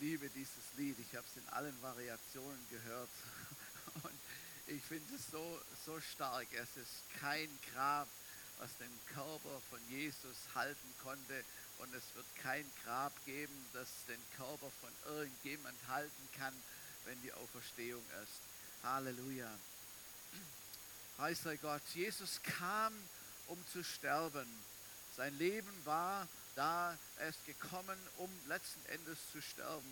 liebe dieses Lied. Ich habe es in allen Variationen gehört. Und ich finde es so stark. Es ist kein Grab, was den Körper von Jesus halten konnte. Und es wird kein Grab geben, das den Körper von irgendjemand halten kann, wenn die Auferstehung ist. Halleluja. Preis sei Gott. Jesus kam, um zu sterben. Sein Leben war da, er ist gekommen, um letzten Endes zu sterben.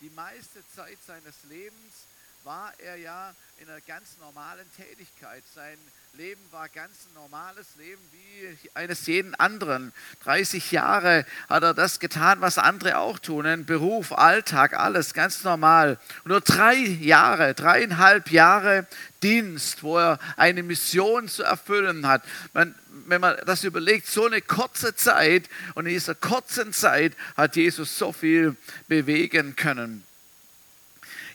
Die meiste Zeit seines Lebens war er ja in einer ganz normalen Tätigkeit. Sein Leben war ganz ein normales Leben wie eines jeden anderen. 30 Jahre hat er das getan, was andere auch tun. Ein Beruf, Alltag, alles ganz normal. Und nur 3,5 Jahre Dienst, wo er eine Mission zu erfüllen hat. Wenn man das überlegt, so eine kurze Zeit, und in dieser kurzen Zeit hat Jesus so viel bewegen können.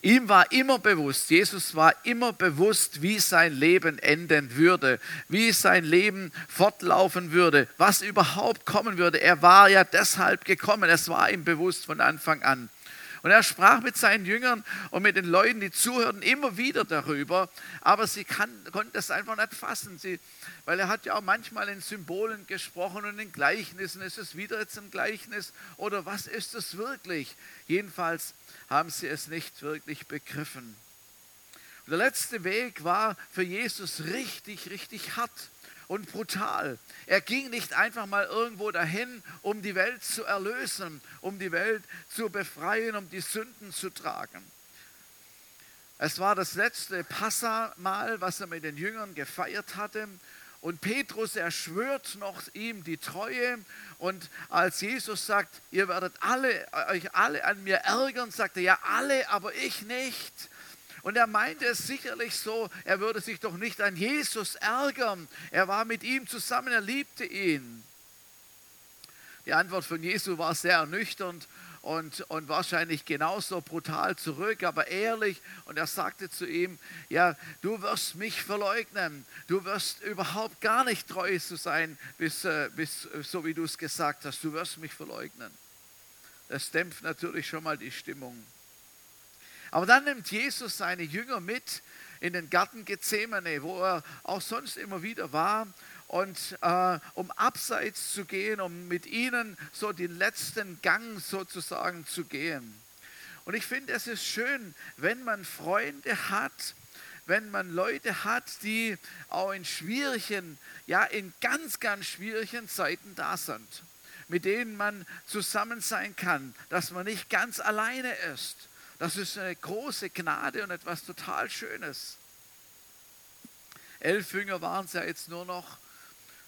Ihm war immer bewusst, Jesus war immer bewusst, wie sein Leben enden würde, wie sein Leben fortlaufen würde, was überhaupt kommen würde. Er war ja deshalb gekommen, es war ihm bewusst von Anfang an. Und er sprach mit seinen Jüngern und mit den Leuten, die zuhörten, immer wieder darüber, aber sie konnten das einfach nicht fassen, weil er hat ja auch manchmal in Symbolen gesprochen und in Gleichnissen. Ist es wieder jetzt ein Gleichnis oder was ist es wirklich? Jedenfalls haben sie es nicht wirklich begriffen. Und der letzte Weg war für Jesus richtig, richtig hart und brutal. Er ging nicht einfach mal irgendwo dahin, um die Welt zu erlösen, um die Welt zu befreien, um die Sünden zu tragen. Es war das letzte Passahmahl, was er mit den Jüngern gefeiert hatte. Und Petrus, er schwört noch ihm die Treue. Und als Jesus sagt, ihr werdet euch alle an mir ärgern, sagt er, ja alle, aber ich nicht. Und er meinte es sicherlich so, er würde sich doch nicht an Jesus ärgern. Er war mit ihm zusammen, er liebte ihn. Die Antwort von Jesu war sehr ernüchternd und wahrscheinlich genauso brutal zurück, aber ehrlich. Und er sagte zu ihm, ja, du wirst mich verleugnen. Du wirst überhaupt gar nicht treu zu sein, bis so wie du es gesagt hast. Du wirst mich verleugnen. Das dämpft natürlich schon mal die Stimmung. Aber dann nimmt Jesus seine Jünger mit in den Garten Gethsemane, wo er auch sonst immer wieder war, und um abseits zu gehen, um mit ihnen so den letzten Gang sozusagen zu gehen. Und ich finde, es ist schön, wenn man Freunde hat, wenn man Leute hat, die auch in schwierigen, ja in ganz, ganz schwierigen Zeiten da sind, mit denen man zusammen sein kann, dass man nicht ganz alleine ist. Das ist eine große Gnade und etwas total Schönes. 11 Jünger waren es ja jetzt nur noch,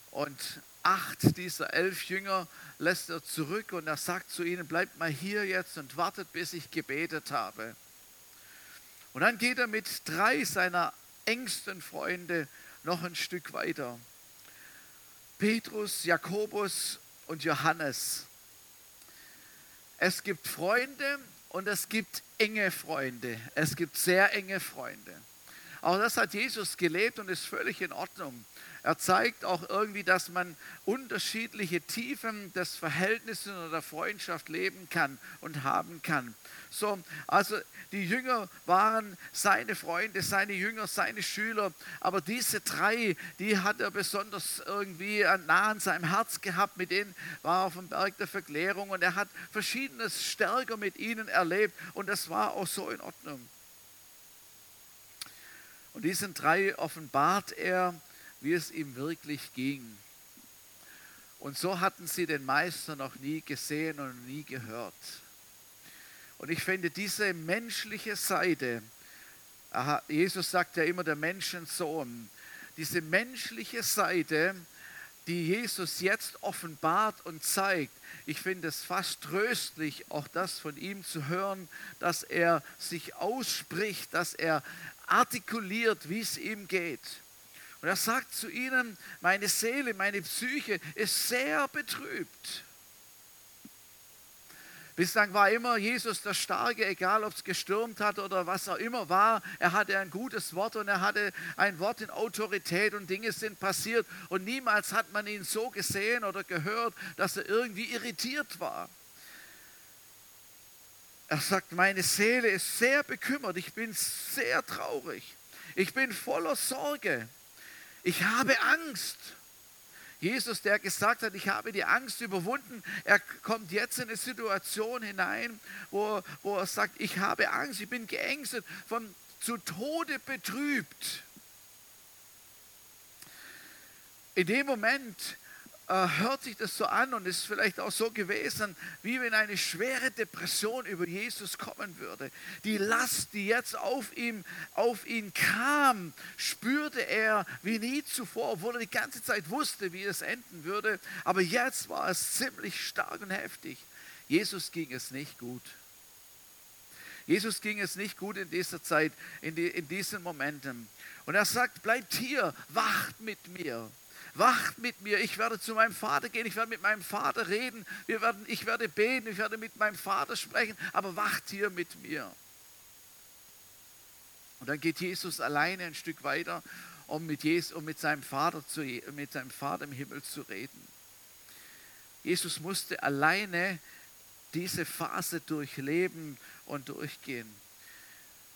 und 8 dieser 11 Jünger lässt er zurück, und er sagt zu ihnen, bleibt mal hier jetzt und wartet, bis ich gebetet habe. Und dann geht er mit 3 seiner engsten Freunde noch ein Stück weiter. Petrus, Jakobus und Johannes. Es gibt Freunde, und es gibt enge Freunde, es gibt sehr enge Freunde. Auch das hat Jesus gelebt und ist völlig in Ordnung. Er zeigt auch irgendwie, dass man unterschiedliche Tiefen des Verhältnisses oder der Freundschaft leben kann und haben kann. So, also die Jünger waren seine Freunde, seine Jünger, seine Schüler, aber diese 3, die hat er besonders irgendwie nah an seinem Herz gehabt, mit denen war er auf dem Berg der Verklärung, und er hat verschiedenes stärker mit ihnen erlebt, und das war auch so in Ordnung. Und diesen 3 offenbart er, wie es ihm wirklich ging. Und so hatten sie den Meister noch nie gesehen und nie gehört. Und ich finde, diese menschliche Seite, Jesus sagt ja immer, der Menschensohn, diese menschliche Seite, die Jesus jetzt offenbart und zeigt, ich finde es fast tröstlich, auch das von ihm zu hören, dass er sich ausspricht, dass er artikuliert, wie es ihm geht. Und er sagt zu ihnen, meine Seele, meine Psyche ist sehr betrübt. Bislang war immer Jesus der Starke, egal ob es gestürmt hat oder was auch immer war. Er hatte ein gutes Wort und er hatte ein Wort in Autorität, und Dinge sind passiert. Und niemals hat man ihn so gesehen oder gehört, dass er irgendwie irritiert war. Er sagt, meine Seele ist sehr bekümmert, ich bin sehr traurig, ich bin voller Sorge, ich habe Angst. Jesus, der gesagt hat, ich habe die Angst überwunden, er kommt jetzt in eine Situation hinein, wo er sagt, ich habe Angst, ich bin geängstet, von zu Tode betrübt. In dem Moment hört sich das so an und ist vielleicht auch so gewesen, wie wenn eine schwere Depression über Jesus kommen würde. Die Last, die jetzt auf ihn kam, spürte er wie nie zuvor, obwohl er die ganze Zeit wusste, wie es enden würde. Aber jetzt war es ziemlich stark und heftig. Jesus ging es nicht gut. Jesus ging es nicht gut in dieser Zeit, in diesen Momenten. Und er sagt, bleibt hier, wacht mit mir. Wacht mit mir, ich werde zu meinem Vater gehen, ich werde mit meinem Vater reden, ich werde beten, ich werde mit meinem Vater sprechen, aber wacht hier mit mir. Und dann geht Jesus alleine ein Stück weiter, um mit seinem Vater im Himmel zu reden. Jesus musste alleine diese Phase durchleben und durchgehen.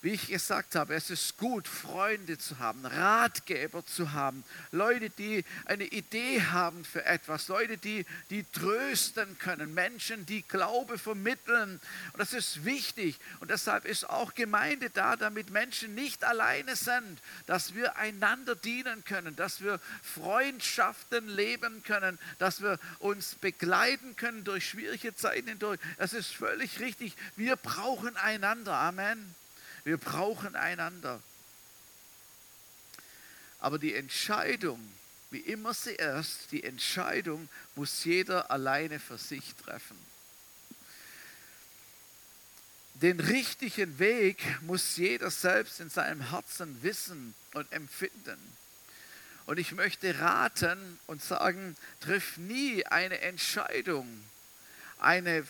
Wie ich gesagt habe, es ist gut, Freunde zu haben, Ratgeber zu haben, Leute, die eine Idee haben für etwas, Leute, die trösten können, Menschen, die Glaube vermitteln. Und das ist wichtig. Und deshalb ist auch Gemeinde da, damit Menschen nicht alleine sind, dass wir einander dienen können, dass wir Freundschaften leben können, dass wir uns begleiten können durch schwierige Zeiten hindurch. Das ist völlig richtig. Wir brauchen einander. Amen. Wir brauchen einander. Aber die Entscheidung, wie immer sie ist, die Entscheidung muss jeder alleine für sich treffen. Den richtigen Weg muss jeder selbst in seinem Herzen wissen und empfinden. Und ich möchte raten und sagen, triff nie eine Entscheidung.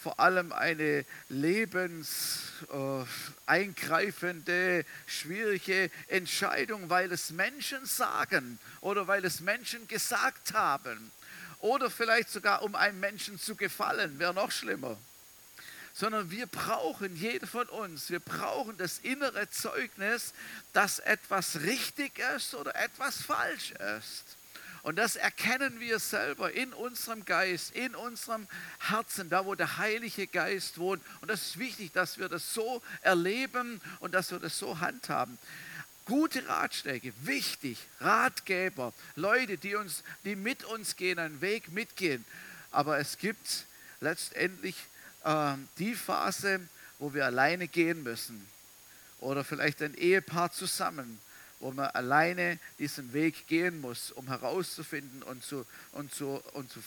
Vor allem eine lebenseingreifende, schwierige Entscheidung, weil es Menschen sagen oder weil es Menschen gesagt haben oder vielleicht sogar um einem Menschen zu gefallen, wäre noch schlimmer. Sondern wir brauchen, jeder von uns, wir brauchen das innere Zeugnis, dass etwas richtig ist oder etwas falsch ist. Und das erkennen wir selber in unserem Geist, in unserem Herzen, da wo der Heilige Geist wohnt. Und das ist wichtig, dass wir das so erleben und dass wir das so handhaben. Gute Ratschläge, wichtig, Ratgeber, Leute, die mit uns gehen, einen Weg mitgehen. Aber es gibt letztendlich die Phase, wo wir alleine gehen müssen. Oder vielleicht ein Ehepaar zusammen, wo man alleine diesen Weg gehen muss, um herauszufinden und zu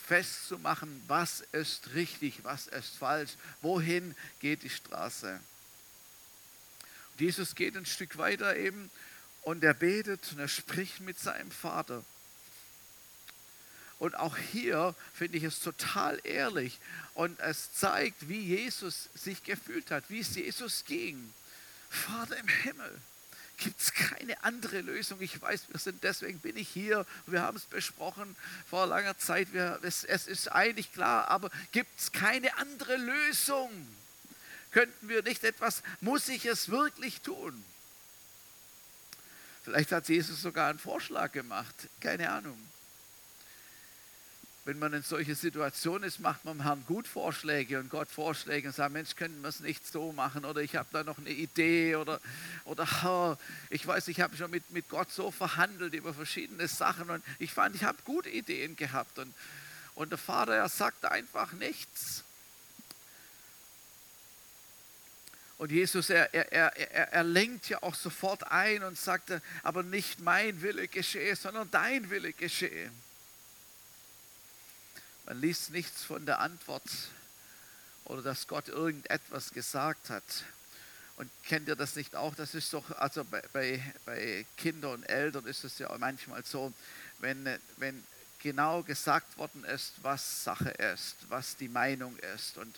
festzumachen, was ist richtig, was ist falsch, wohin geht die Straße. Jesus geht ein Stück weiter eben und er betet und er spricht mit seinem Vater. Und auch hier finde ich es total ehrlich und es zeigt, wie Jesus sich gefühlt hat, wie es Jesus ging. Vater im Himmel, gibt es keine andere Lösung. Ich weiß, deswegen bin ich hier. Wir haben es besprochen vor langer Zeit. Es ist eigentlich klar, aber gibt es keine andere Lösung? Könnten wir nicht etwas, muss ich es wirklich tun? Vielleicht hat Jesus sogar einen Vorschlag gemacht. Keine Ahnung. Wenn man in solche Situationen ist, macht man dem Herrn gut Vorschläge und Gott Vorschläge und sagt, Mensch, könnten wir es nicht so machen oder ich habe da noch eine Idee oder ich weiß, ich habe schon mit Gott so verhandelt über verschiedene Sachen und ich fand, ich habe gute Ideen gehabt und der Vater, er sagt einfach nichts. Und Jesus, er lenkt ja auch sofort ein und sagt, aber nicht mein Wille geschehe, sondern dein Wille geschehe. Man liest nichts von der Antwort oder dass Gott irgendetwas gesagt hat. Und kennt ihr das nicht auch? Das ist doch, also bei Kindern und Eltern ist es ja manchmal so, wenn genau gesagt worden ist, was Sache ist, was die Meinung ist. Und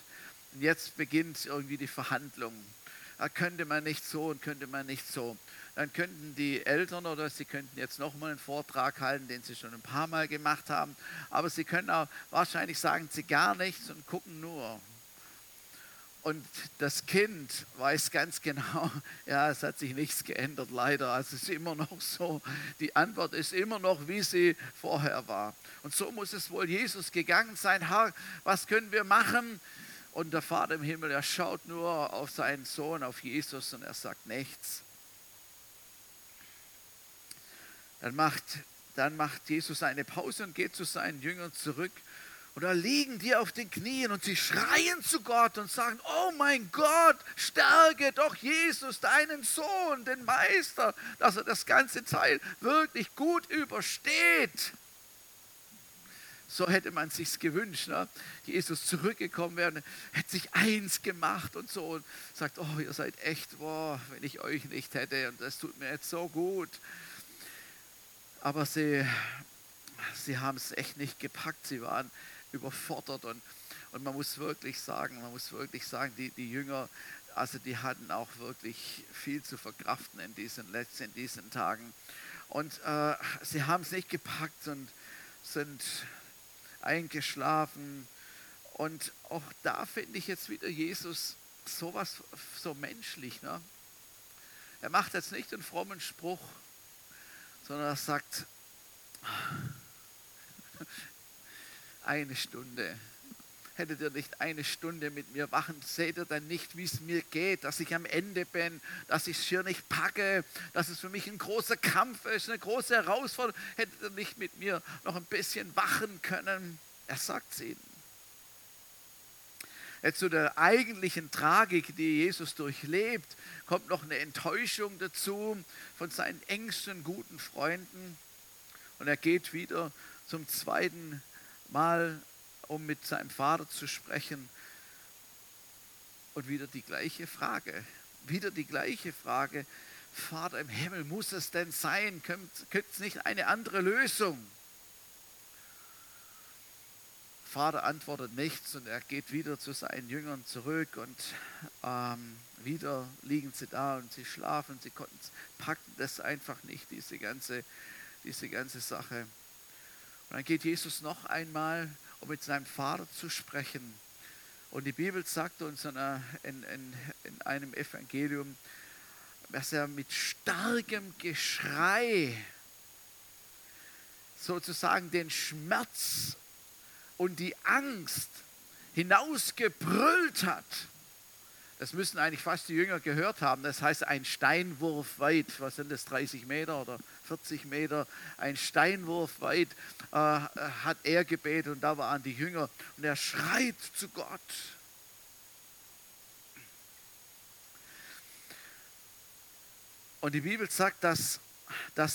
jetzt beginnt irgendwie die Verhandlung. Da könnte man nicht so und könnte man nicht so. Dann könnten die Eltern oder sie könnten jetzt nochmal einen Vortrag halten, den sie schon ein paar Mal gemacht haben, aber sie können auch wahrscheinlich sagen, sie gar nichts und gucken nur. Und das Kind weiß ganz genau, ja, es hat sich nichts geändert, leider. Also es ist immer noch so. Die Antwort ist immer noch, wie sie vorher war. Und so muss es wohl Jesus gegangen sein. Herr, was können wir machen? Und der Vater im Himmel, er schaut nur auf seinen Sohn, auf Jesus, und er sagt nichts. Dann macht Jesus eine Pause und geht zu seinen Jüngern zurück. Und da liegen die auf den Knien und sie schreien zu Gott und sagen, oh mein Gott, stärke doch Jesus, deinen Sohn, den Meister, dass er das ganze Teil wirklich gut übersteht. So hätte man es sich gewünscht, ne? Jesus zurückgekommen wäre, hätte sich eins gemacht und so und sagt, oh, ihr seid echt, boah, wenn ich euch nicht hätte, und das tut mir jetzt so gut. Aber sie haben es echt nicht gepackt, sie waren überfordert und man muss wirklich sagen, die Jünger, also die hatten auch wirklich viel zu verkraften in diesen Tagen. Und sie haben es nicht gepackt und sind eingeschlafen. Und auch da finde ich jetzt wieder Jesus sowas so menschlich, ne? Er macht jetzt nicht den frommen Spruch, sondern er sagt, eine Stunde. Hättet ihr nicht eine Stunde mit mir wachen, seht ihr dann nicht, wie es mir geht, dass ich am Ende bin, dass ich es hier nicht packe, dass es für mich ein großer Kampf ist, eine große Herausforderung. Hättet ihr nicht mit mir noch ein bisschen wachen können? Er sagt es ihnen. Jetzt zu der eigentlichen Tragik, die Jesus durchlebt, kommt noch eine Enttäuschung dazu von seinen engsten, guten Freunden. Und er geht wieder zum zweiten Mal, um mit seinem Vater zu sprechen. Und wieder die gleiche Frage. Vater im Himmel, muss es denn sein? Gibt es nicht eine andere Lösung? Vater antwortet nichts und er geht wieder zu seinen Jüngern zurück und wieder liegen sie da und sie schlafen. Sie packten das einfach nicht, diese ganze Sache. Und dann geht Jesus noch einmal, um mit seinem Vater zu sprechen. Und die Bibel sagt uns in einem Evangelium, dass er mit starkem Geschrei sozusagen den Schmerz und die Angst hinausgebrüllt hat. Das müssen eigentlich fast die Jünger gehört haben. Das heißt, ein Steinwurf weit, was sind das, 30 Meter oder 40 Meter, ein Steinwurf weit hat er gebetet und da waren die Jünger. Und er schreit zu Gott. Und die Bibel sagt, dass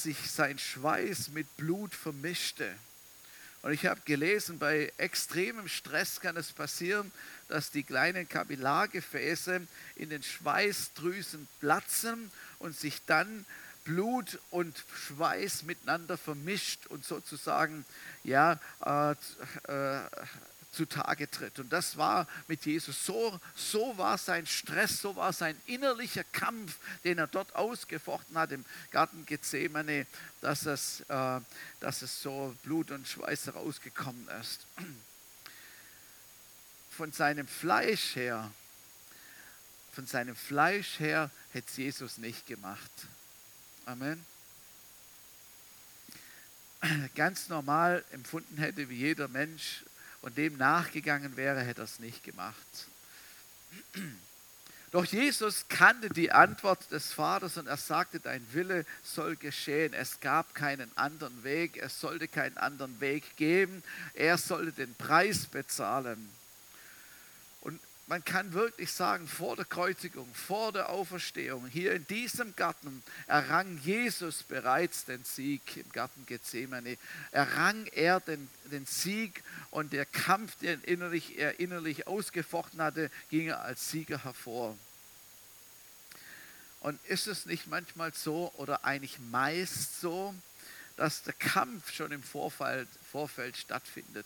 sich sein Schweiß mit Blut vermischte. Und ich habe gelesen, bei extremem Stress kann es passieren, dass die kleinen Kapillargefäße in den Schweißdrüsen platzen und sich dann Blut und Schweiß miteinander vermischt und sozusagen zutage tritt. Und das war mit Jesus so war sein Stress, so war sein innerlicher Kampf, den er dort ausgefochten hat im Garten Gethsemane, dass es so Blut und Schweiß rausgekommen ist. Von seinem Fleisch her hätte es Jesus nicht gemacht. Amen. Ganz normal empfunden hätte, wie jeder Mensch, und dem nachgegangen wäre, hätte er es nicht gemacht. Doch Jesus kannte die Antwort des Vaters und er sagte, dein Wille soll geschehen. Es gab keinen anderen Weg, es sollte keinen anderen Weg geben. Er sollte den Preis bezahlen. Und man kann wirklich sagen, vor der Kreuzigung, vor der Auferstehung, hier in diesem Garten errang Jesus bereits den Sieg im Garten Gethsemane. Errang er den Sieg, und der Kampf, den er innerlich ausgefochten hatte, ging er als Sieger hervor. Und ist es nicht manchmal so oder eigentlich meist so, dass der Kampf schon im Vorfeld stattfindet?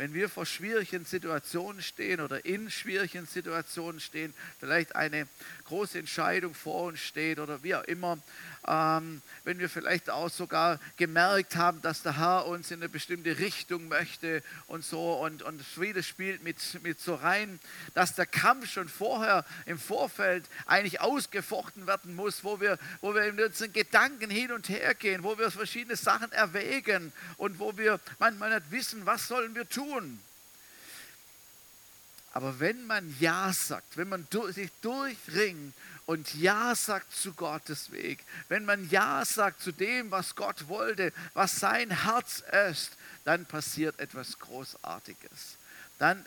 wenn wir vor schwierigen Situationen stehen oder in schwierigen Situationen stehen, vielleicht eine große Entscheidung vor uns steht oder wie auch immer, wenn wir vielleicht auch sogar gemerkt haben, dass der Herr uns in eine bestimmte Richtung möchte und so und vieles spielt mit so rein, dass der Kampf schon vorher im Vorfeld eigentlich ausgefochten werden muss, wo wir in unseren Gedanken hin und her gehen, wo wir verschiedene Sachen erwägen und wo wir manchmal nicht wissen, was sollen wir tun. Aber wenn man Ja sagt, wenn man sich durchringt und Ja sagt zu Gottes Weg, wenn man Ja sagt zu dem, was Gott wollte, was sein Herz ist, dann passiert etwas Großartiges. Dann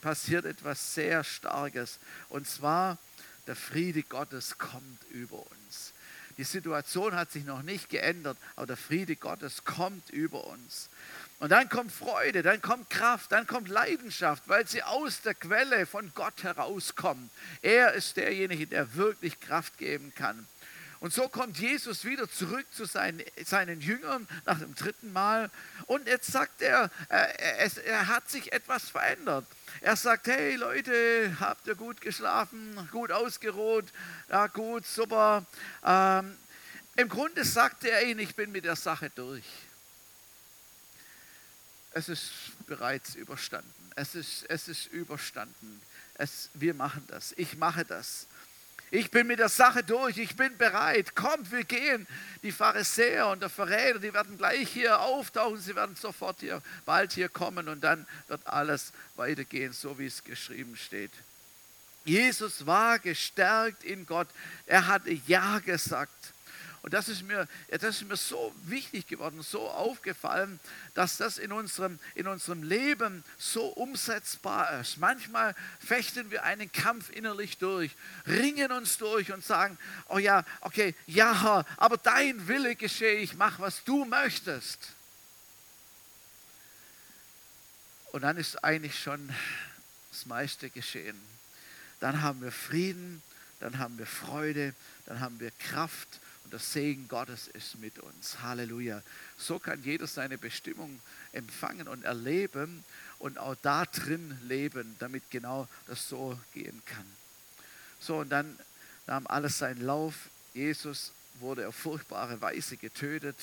passiert etwas sehr Starkes. Und zwar, der Friede Gottes kommt über uns. Die Situation hat sich noch nicht geändert, aber der Friede Gottes kommt über uns. Und dann kommt Freude, dann kommt Kraft, dann kommt Leidenschaft, weil sie aus der Quelle von Gott herauskommt. Er ist derjenige, der wirklich Kraft geben kann. Und so kommt Jesus wieder zurück zu seinen Jüngern nach dem 3. Mal. Und jetzt sagt er hat sich etwas verändert. Er sagt, hey Leute, habt ihr gut geschlafen, gut ausgeruht, ja gut, super. Im Grunde sagte er ihnen, ich bin mit der Sache durch. Es ist bereits überstanden. Es ist überstanden. Wir machen das. Ich mache das. Ich bin mit der Sache durch. Ich bin bereit. Kommt, wir gehen. Die Pharisäer und der Verräter, die werden gleich hier auftauchen. Sie werden sofort bald hier kommen und dann wird alles weitergehen, so wie es geschrieben steht. Jesus war gestärkt in Gott. Er hatte Ja gesagt. Und das ist mir so wichtig geworden, so aufgefallen, dass das in unserem Leben so umsetzbar ist. Manchmal fechten wir einen Kampf innerlich durch, ringen uns durch und sagen, oh ja, okay, ja Herr, aber dein Wille geschehe, ich mache, was du möchtest. Und dann ist eigentlich schon das meiste geschehen. Dann haben wir Frieden, dann haben wir Freude, dann haben wir Kraft. Und der Segen Gottes ist mit uns. Halleluja. So kann jeder seine Bestimmung empfangen und erleben und auch da drin leben, damit genau das so gehen kann. So, und dann nahm alles seinen Lauf. Jesus wurde auf furchtbare Weise getötet.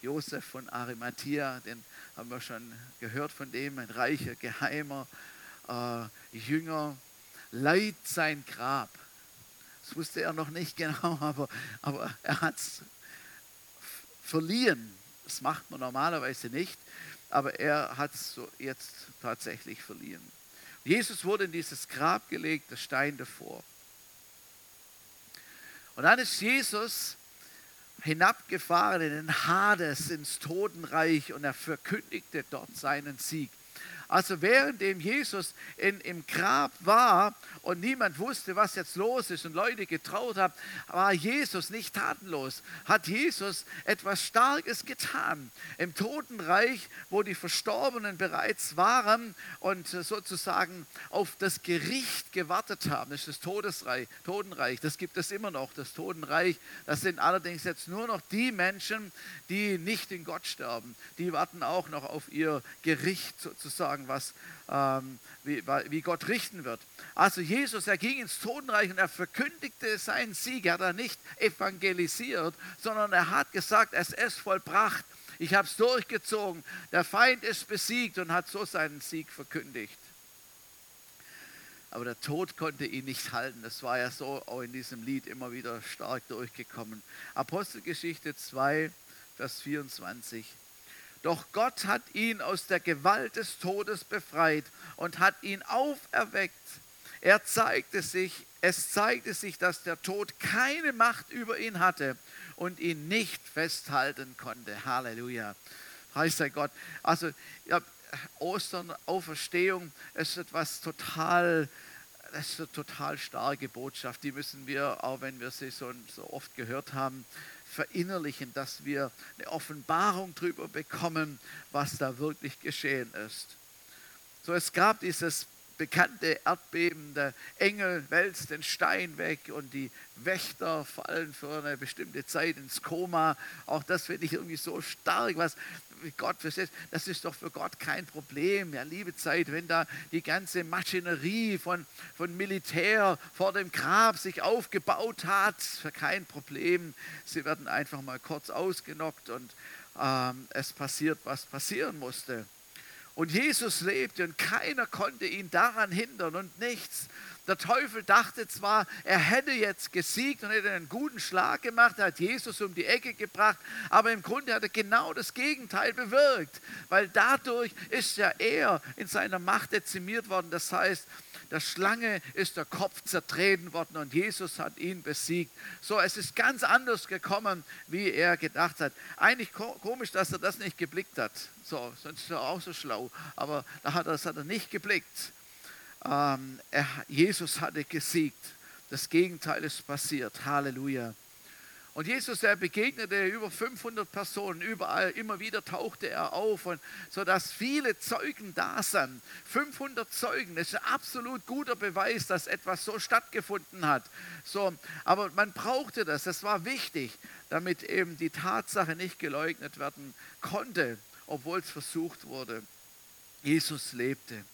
Josef von Arimathea, den haben wir schon gehört von dem, ein reicher, geheimer Jünger, leiht sein Grab. Das wusste er noch nicht genau, aber er hat es verliehen. Das macht man normalerweise nicht, aber er hat es so jetzt tatsächlich verliehen. Jesus wurde in dieses Grab gelegt, der Stein davor. Und dann ist Jesus hinabgefahren in den Hades, ins Totenreich, und er verkündigte dort seinen Sieg. Also währenddem Jesus im Grab war und niemand wusste, was jetzt los ist und Leute getraut haben, war Jesus nicht tatenlos, hat Jesus etwas Starkes getan. Im Totenreich, wo die Verstorbenen bereits waren und sozusagen auf das Gericht gewartet haben, das ist das Totenreich, das gibt es immer noch, das Totenreich, das sind allerdings jetzt nur noch die Menschen, die nicht in Gott sterben, die warten auch noch auf ihr Gericht sozusagen, wie Gott richten wird. Also Jesus, er ging ins Totenreich und er verkündigte seinen Sieg. Er hat er nicht evangelisiert, sondern er hat gesagt, es ist vollbracht. Ich habe es durchgezogen. Der Feind ist besiegt und hat so seinen Sieg verkündigt. Aber der Tod konnte ihn nicht halten. Das war ja so auch in diesem Lied immer wieder stark durchgekommen. Apostelgeschichte 2, Vers 24. Doch Gott hat ihn aus der Gewalt des Todes befreit und hat ihn auferweckt. Es zeigte sich, dass der Tod keine Macht über ihn hatte und ihn nicht festhalten konnte. Halleluja. Preis sei Gott. Also Ostern, Auferstehung ist etwas total... Das ist eine total starke Botschaft, die müssen wir, auch wenn wir sie so oft gehört haben, verinnerlichen, dass wir eine Offenbarung darüber bekommen, was da wirklich geschehen ist. So, es gab dieses bekannte Erdbeben, der Engel wälzt den Stein weg und die Wächter fallen für eine bestimmte Zeit ins Koma. Auch das finde ich irgendwie so stark, was Gott versteht. Das ist doch für Gott kein Problem, ja, liebe Zeit, wenn da die ganze Maschinerie von Militär vor dem Grab sich aufgebaut hat, kein Problem. Sie werden einfach mal kurz ausgenockt und es passiert, was passieren musste. Und Jesus lebte und keiner konnte ihn daran hindern und nichts. Der Teufel dachte zwar, er hätte jetzt gesiegt und hätte einen guten Schlag gemacht, er hat Jesus um die Ecke gebracht, aber im Grunde hat er genau das Gegenteil bewirkt, weil dadurch ist ja er in seiner Macht dezimiert worden. Das heißt, der Schlange ist der Kopf zertreten worden und Jesus hat ihn besiegt. So, es ist ganz anders gekommen, wie er gedacht hat. Eigentlich komisch, dass er das nicht geblickt hat. So, sonst ist er auch so schlau, aber das hat er nicht geblickt. Jesus hatte gesiegt. Das Gegenteil ist passiert. Halleluja. Und Jesus, er begegnete über 500 Personen, überall, immer wieder tauchte er auf, und sodass viele Zeugen da sind. 500 Zeugen, das ist ein absolut guter Beweis, dass etwas so stattgefunden hat. So, aber man brauchte das war wichtig, damit eben die Tatsache nicht geleugnet werden konnte, obwohl es versucht wurde. Jesus lebte.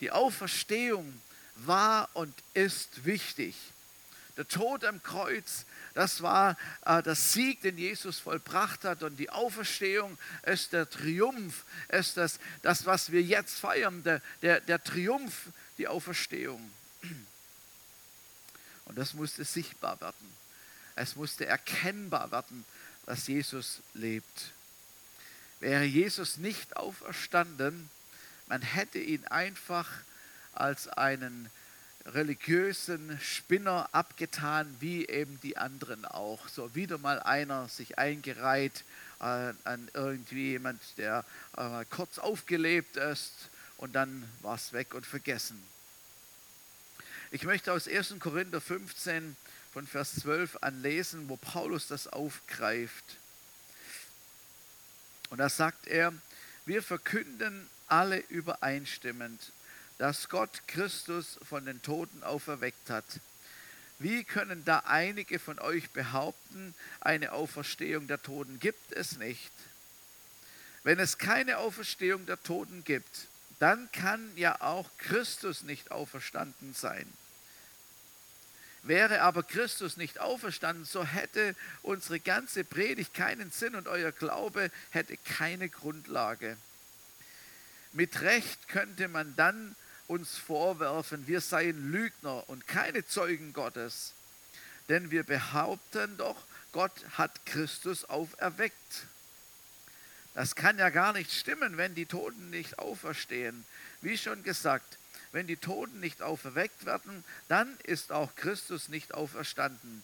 Die Auferstehung war und ist wichtig. Der Tod am Kreuz, das war der Sieg, den Jesus vollbracht hat, und die Auferstehung ist der Triumph, ist das was wir jetzt feiern, der Triumph, die Auferstehung. Und das musste sichtbar werden. Es musste erkennbar werden, dass Jesus lebt. Wäre Jesus nicht auferstanden, man hätte ihn einfach als einen religiösen Spinner abgetan, wie eben die anderen auch. So wieder mal einer sich eingereiht an irgendwie jemand, der kurz aufgelebt ist, und dann war es weg und vergessen. Ich möchte aus 1. Korinther 15 von Vers 12 anlesen, wo Paulus das aufgreift. Und da sagt er: Wir verkünden alle übereinstimmend, dass Gott Christus von den Toten auferweckt hat. Wie können da einige von euch behaupten, eine Auferstehung der Toten gibt es nicht? Wenn es keine Auferstehung der Toten gibt, dann kann ja auch Christus nicht auferstanden sein. Wäre aber Christus nicht auferstanden, so hätte unsere ganze Predigt keinen Sinn und euer Glaube hätte keine Grundlage. Mit Recht könnte man dann uns vorwerfen, wir seien Lügner und keine Zeugen Gottes. Denn wir behaupten doch, Gott hat Christus auferweckt. Das kann ja gar nicht stimmen, wenn die Toten nicht auferstehen. Wie schon gesagt, wenn die Toten nicht auferweckt werden, dann ist auch Christus nicht auferstanden.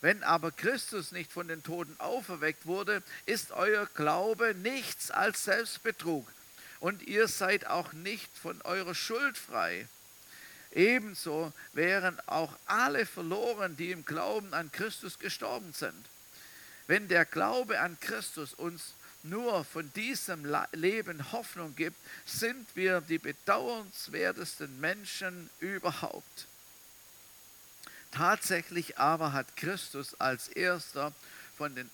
Wenn aber Christus nicht von den Toten auferweckt wurde, ist euer Glaube nichts als Selbstbetrug. Und ihr seid auch nicht von eurer Schuld frei. Ebenso wären auch alle verloren, die im Glauben an Christus gestorben sind. Wenn der Glaube an Christus uns nur von diesem Leben Hoffnung gibt, sind wir die bedauernswertesten Menschen überhaupt. Tatsächlich aber hat Christus als erster von den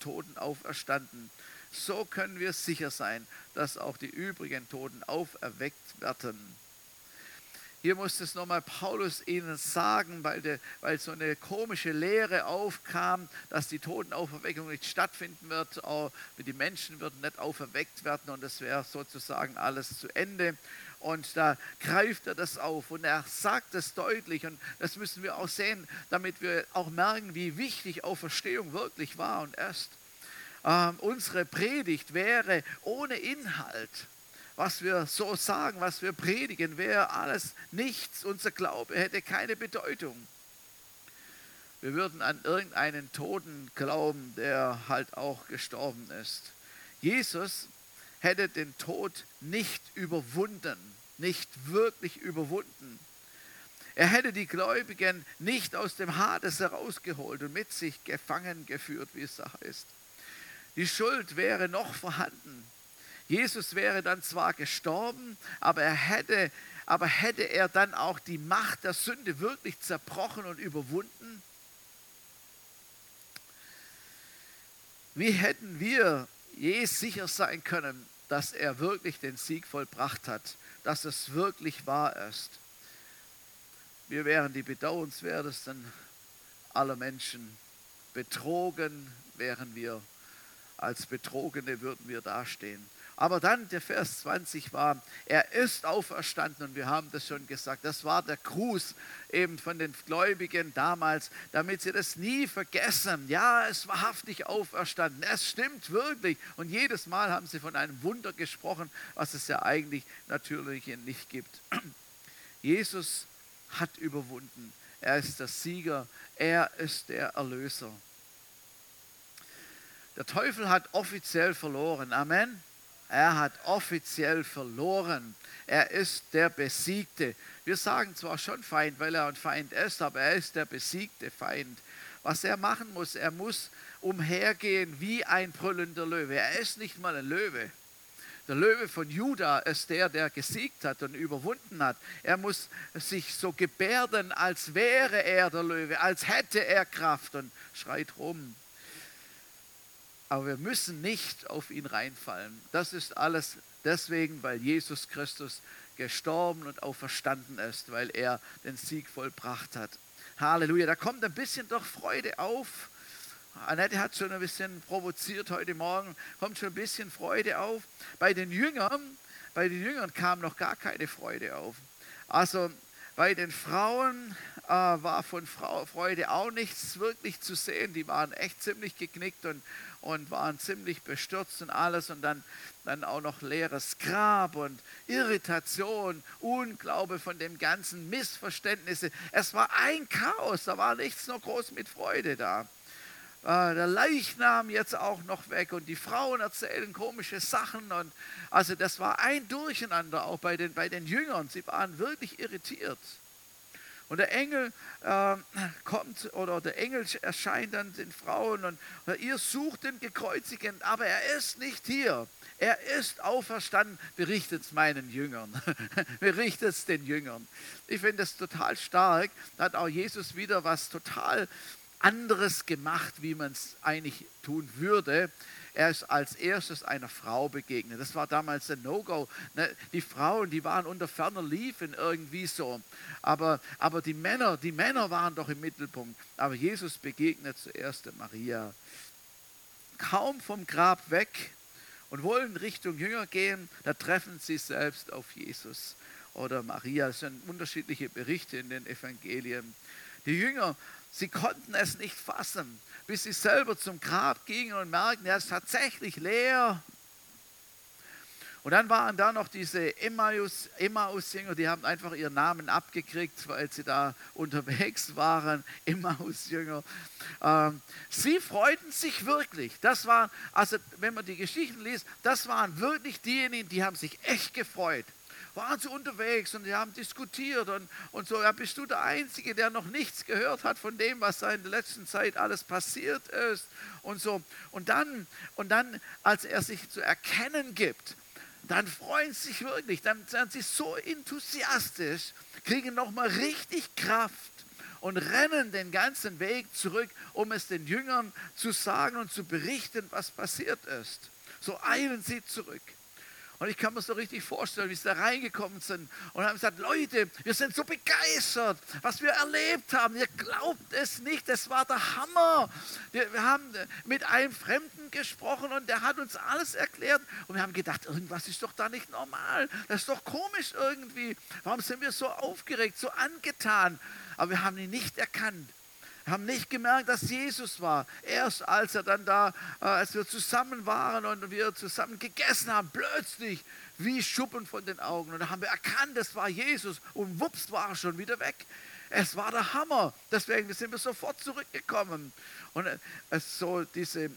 Toten auferstanden. So können wir sicher sein, dass auch die übrigen Toten auferweckt werden. Hier muss es nochmal Paulus ihnen sagen, weil so eine komische Lehre aufkam, dass die Totenauferweckung nicht stattfinden wird, auch die Menschen würden nicht auferweckt werden und das wäre sozusagen alles zu Ende. Und da greift er das auf und er sagt es deutlich, und das müssen wir auch sehen, damit wir auch merken, wie wichtig Auferstehung wirklich war und ist. Unsere Predigt wäre ohne Inhalt. Was wir so sagen, was wir predigen, wäre alles nichts. Unser Glaube hätte keine Bedeutung. Wir würden an irgendeinen Toten glauben, der halt auch gestorben ist. Jesus hätte den Tod nicht überwunden, nicht wirklich überwunden. Er hätte die Gläubigen nicht aus dem Hades herausgeholt und mit sich gefangen geführt, wie es da heißt. Die Schuld wäre noch vorhanden. Jesus wäre dann zwar gestorben, aber hätte er dann auch die Macht der Sünde wirklich zerbrochen und überwunden? Wie hätten wir je sicher sein können, dass er wirklich den Sieg vollbracht hat, dass es wirklich wahr ist? Wir wären die bedauernswertesten aller Menschen. Betrogen wären wir. Als Betrogene würden wir dastehen. Aber dann der Vers 20 war, er ist auferstanden, und wir haben das schon gesagt, das war der Gruß eben von den Gläubigen damals, damit sie das nie vergessen. Ja, es ist wahrhaftig auferstanden, es stimmt wirklich. Und jedes Mal haben sie von einem Wunder gesprochen, was es ja eigentlich natürlich nicht gibt. Jesus hat überwunden, er ist der Sieger, er ist der Erlöser. Der Teufel hat offiziell verloren, Amen. Er hat offiziell verloren. Er ist der Besiegte. Wir sagen zwar schon Feind, weil er ein Feind ist, aber er ist der besiegte Feind. Was er machen muss, er muss umhergehen wie ein brüllender Löwe. Er ist nicht mal ein Löwe. Der Löwe von Juda ist der gesiegt hat und überwunden hat. Er muss sich so gebärden, als wäre er der Löwe, als hätte er Kraft und schreit rum. Aber wir müssen nicht auf ihn reinfallen. Das ist alles deswegen, weil Jesus Christus gestorben und auferstanden ist, weil er den Sieg vollbracht hat. Halleluja, da kommt ein bisschen doch Freude auf. Annette hat schon ein bisschen provoziert heute Morgen, kommt schon ein bisschen Freude auf. Bei den Jüngern kam noch gar keine Freude auf. Also bei den Frauen war von Freude auch nichts wirklich zu sehen. Die waren echt ziemlich geknickt und waren ziemlich bestürzt und alles. Und dann auch noch leeres Grab und Irritation, Unglaube von dem ganzen, Missverständnisse. Es war ein Chaos, da war nichts noch groß mit Freude da. Der Leichnam jetzt auch noch weg und die Frauen erzählen komische Sachen. Und also das war ein Durcheinander auch bei den Jüngern. Sie waren wirklich irritiert. Und der Engel erscheint dann den Frauen und ihr sucht den Gekreuzigten, aber er ist nicht hier. Er ist auferstanden. Berichtet es meinen Jüngern. Berichtet es den Jüngern. Ich finde das total stark. Da hat auch Jesus wieder was total anderes gemacht, wie man es eigentlich tun würde. Er ist als erstes einer Frau begegnet. Das war damals ein No-Go. Die Frauen, die waren unter ferner Liefen irgendwie so. Aber die Männer waren doch im Mittelpunkt. Aber Jesus begegnet zuerst der Maria. Kaum vom Grab weg und wollen Richtung Jünger gehen, da treffen sie selbst auf Jesus oder Maria. Das sind unterschiedliche Berichte in den Evangelien. Die Jünger, sie konnten es nicht fassen, bis sie selber zum Grab gingen und merkten, er ist tatsächlich leer. Und dann waren da noch diese Emmaus-Jünger, die haben einfach ihren Namen abgekriegt, weil sie da unterwegs waren, Emmaus-Jünger. Sie freuten sich wirklich. Das waren, also wenn man die Geschichten liest, das waren wirklich diejenigen, die haben sich echt gefreut. Waren sie unterwegs und sie haben diskutiert und so, ja, bist du der Einzige, der noch nichts gehört hat von dem, was in der letzten Zeit alles passiert ist und so. Und dann, als er sich zu erkennen gibt, dann freuen sie sich wirklich, dann sind sie so enthusiastisch, kriegen nochmal richtig Kraft und rennen den ganzen Weg zurück, um es den Jüngern zu sagen und zu berichten, was passiert ist. So eilen sie zurück. Und ich kann mir so richtig vorstellen, wie sie da reingekommen sind und haben gesagt, Leute, wir sind so begeistert, was wir erlebt haben. Ihr glaubt es nicht, das war der Hammer. Wir haben mit einem Fremden gesprochen und der hat uns alles erklärt. Und wir haben gedacht, irgendwas ist doch da nicht normal. Das ist doch komisch irgendwie. Warum sind wir so aufgeregt, so angetan? Aber wir haben ihn nicht erkannt. Haben nicht gemerkt, dass Jesus war. Erst als er dann da, als wir zusammen waren und wir zusammen gegessen haben, plötzlich wie Schuppen von den Augen. Und da haben wir erkannt, das war Jesus. Und wups, war er schon wieder weg. Es war der Hammer. Deswegen sind wir sofort zurückgekommen. Und so diese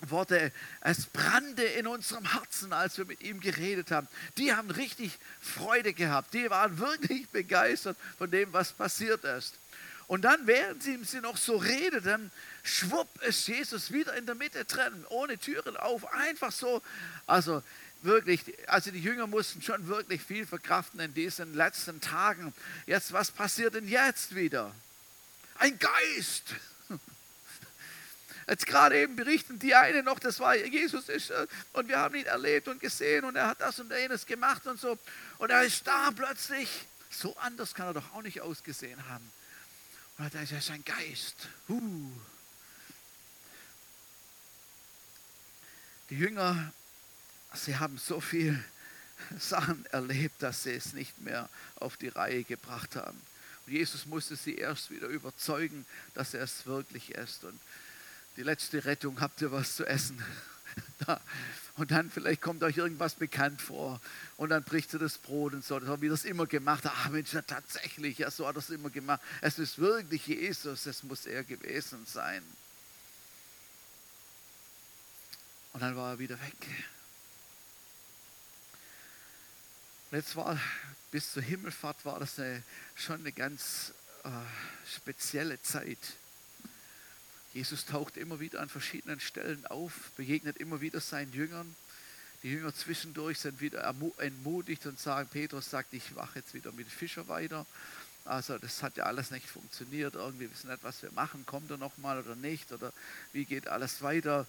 Worte, es brannte in unserem Herzen, als wir mit ihm geredet haben. Die haben richtig Freude gehabt. Die waren wirklich begeistert von dem, was passiert ist. Und dann, während sie noch so redet, dann schwupp ist Jesus wieder in der Mitte drin, ohne Türen auf, einfach so. Also wirklich, also die Jünger mussten schon wirklich viel verkraften in diesen letzten Tagen. Jetzt, was passiert denn jetzt wieder? Ein Geist! Jetzt gerade eben berichten die eine noch, das war Jesus ist, und wir haben ihn erlebt und gesehen und er hat das und jenes gemacht und so. Und er ist da plötzlich. So anders kann er doch auch nicht ausgesehen haben. Und da ist ja sein Geist. Die Jünger, sie haben so viel Sachen erlebt, dass sie es nicht mehr auf die Reihe gebracht haben. Und Jesus musste sie erst wieder überzeugen, dass er es wirklich ist. Und die letzte Rettung, habt ihr was zu essen? Und dann vielleicht kommt euch irgendwas bekannt vor und dann bricht sie das Brot und so. Das haben wir das immer gemacht. Ach Mensch, ja, tatsächlich, ja, so hat er es immer gemacht. Es ist wirklich Jesus, es muss er gewesen sein. Und dann war er wieder weg. Und jetzt war, bis zur Himmelfahrt war das schon eine ganz spezielle Zeit. Jesus taucht immer wieder an verschiedenen Stellen auf, begegnet immer wieder seinen Jüngern. Die Jünger zwischendurch sind wieder entmutigt und sagen, Petrus sagt, ich mache jetzt wieder mit Fischer weiter. Also das hat ja alles nicht funktioniert. Irgendwie wissen nicht, was wir machen. Kommt er nochmal oder nicht? Oder wie geht alles weiter?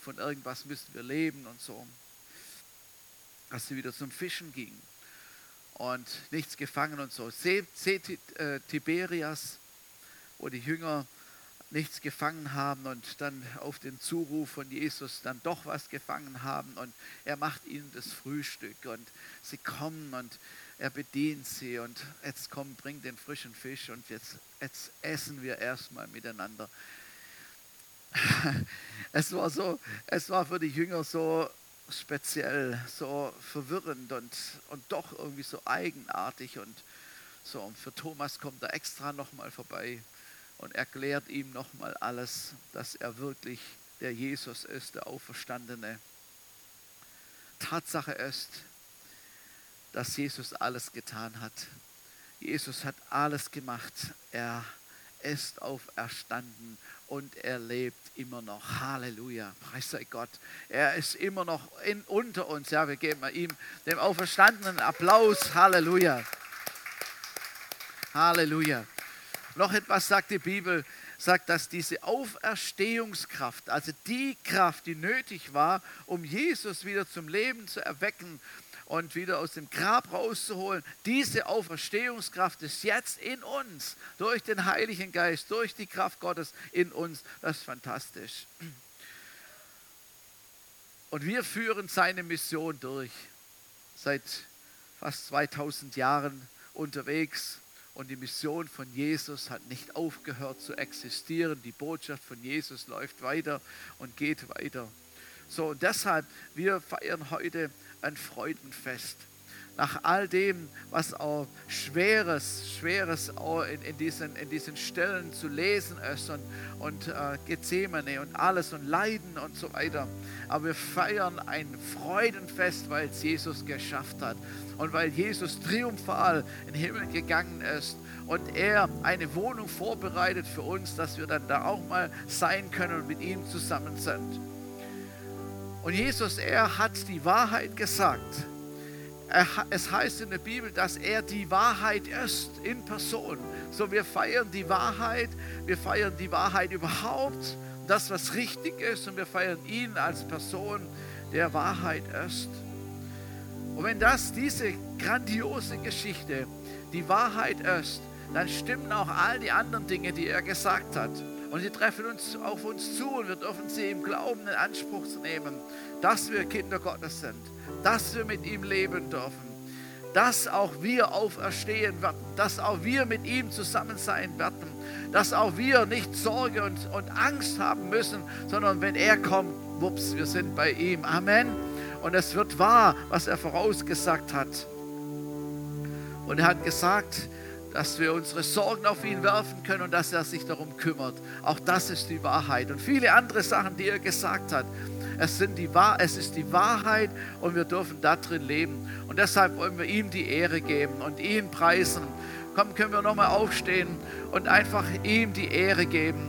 Von irgendwas müssen wir leben und so. Als sie wieder zum Fischen gingen und nichts gefangen und so. See Tiberias, wo die Jünger nichts gefangen haben und dann auf den Zuruf von Jesus dann doch was gefangen haben und er macht ihnen das Frühstück und sie kommen und er bedient sie und jetzt komm, bring den frischen Fisch und jetzt essen wir erstmal miteinander. Es war für die Jünger so speziell, so verwirrend und doch irgendwie so eigenartig und so. Und für Thomas kommt er extra nochmal vorbei und erklärt ihm nochmal alles, dass er wirklich der Jesus ist, der Auferstandene. Tatsache ist, dass Jesus alles getan hat. Jesus hat alles gemacht. Er ist auferstanden und er lebt immer noch. Halleluja, preis sei Gott. Er ist immer noch unter uns. Ja, wir geben ihm, dem Auferstandenen, Applaus. Halleluja. Halleluja. Noch etwas sagt die Bibel, sagt, dass diese Auferstehungskraft, also die Kraft, die nötig war, um Jesus wieder zum Leben zu erwecken und wieder aus dem Grab rauszuholen, diese Auferstehungskraft ist jetzt in uns, durch den Heiligen Geist, durch die Kraft Gottes in uns. Das ist fantastisch. Und wir führen seine Mission durch, seit fast 2000 Jahren unterwegs. Und die Mission von Jesus hat nicht aufgehört zu existieren. Die Botschaft von Jesus läuft weiter und geht weiter. So, und deshalb, wir feiern heute ein Freudenfest. Nach all dem, was auch Schweres auch in diesen Stellen zu lesen ist und Gethsemane und alles und Leiden und so weiter. Aber wir feiern ein Freudenfest, weil es Jesus geschafft hat und weil Jesus triumphal in den Himmel gegangen ist und er eine Wohnung vorbereitet für uns, dass wir dann da auch mal sein können und mit ihm zusammen sind. Und Jesus, er hat die Wahrheit gesagt. Es heißt in der Bibel, dass er die Wahrheit ist, in Person. So, wir feiern die Wahrheit überhaupt, das, was richtig ist, und wir feiern ihn als Person, der Wahrheit ist. Und wenn das, diese grandiose Geschichte, die Wahrheit ist, dann stimmen auch all die anderen Dinge, die er gesagt hat. Und sie treffen uns auf uns zu und wir dürfen sie im Glauben in Anspruch nehmen, dass wir Kinder Gottes sind, dass wir mit ihm leben dürfen, dass auch wir auferstehen werden, dass auch wir mit ihm zusammen sein werden, dass auch wir nicht Sorge und Angst haben müssen, sondern wenn er kommt, wups, wir sind bei ihm. Amen. Und es wird wahr, was er vorausgesagt hat. Und er hat gesagt, dass wir unsere Sorgen auf ihn werfen können und dass er sich darum kümmert. Auch das ist die Wahrheit. Und viele andere Sachen, die er gesagt hat. Es ist die Wahrheit und wir dürfen da drin leben. Und deshalb wollen wir ihm die Ehre geben und ihn preisen Komm, können wir nochmal aufstehen und einfach ihm die Ehre geben.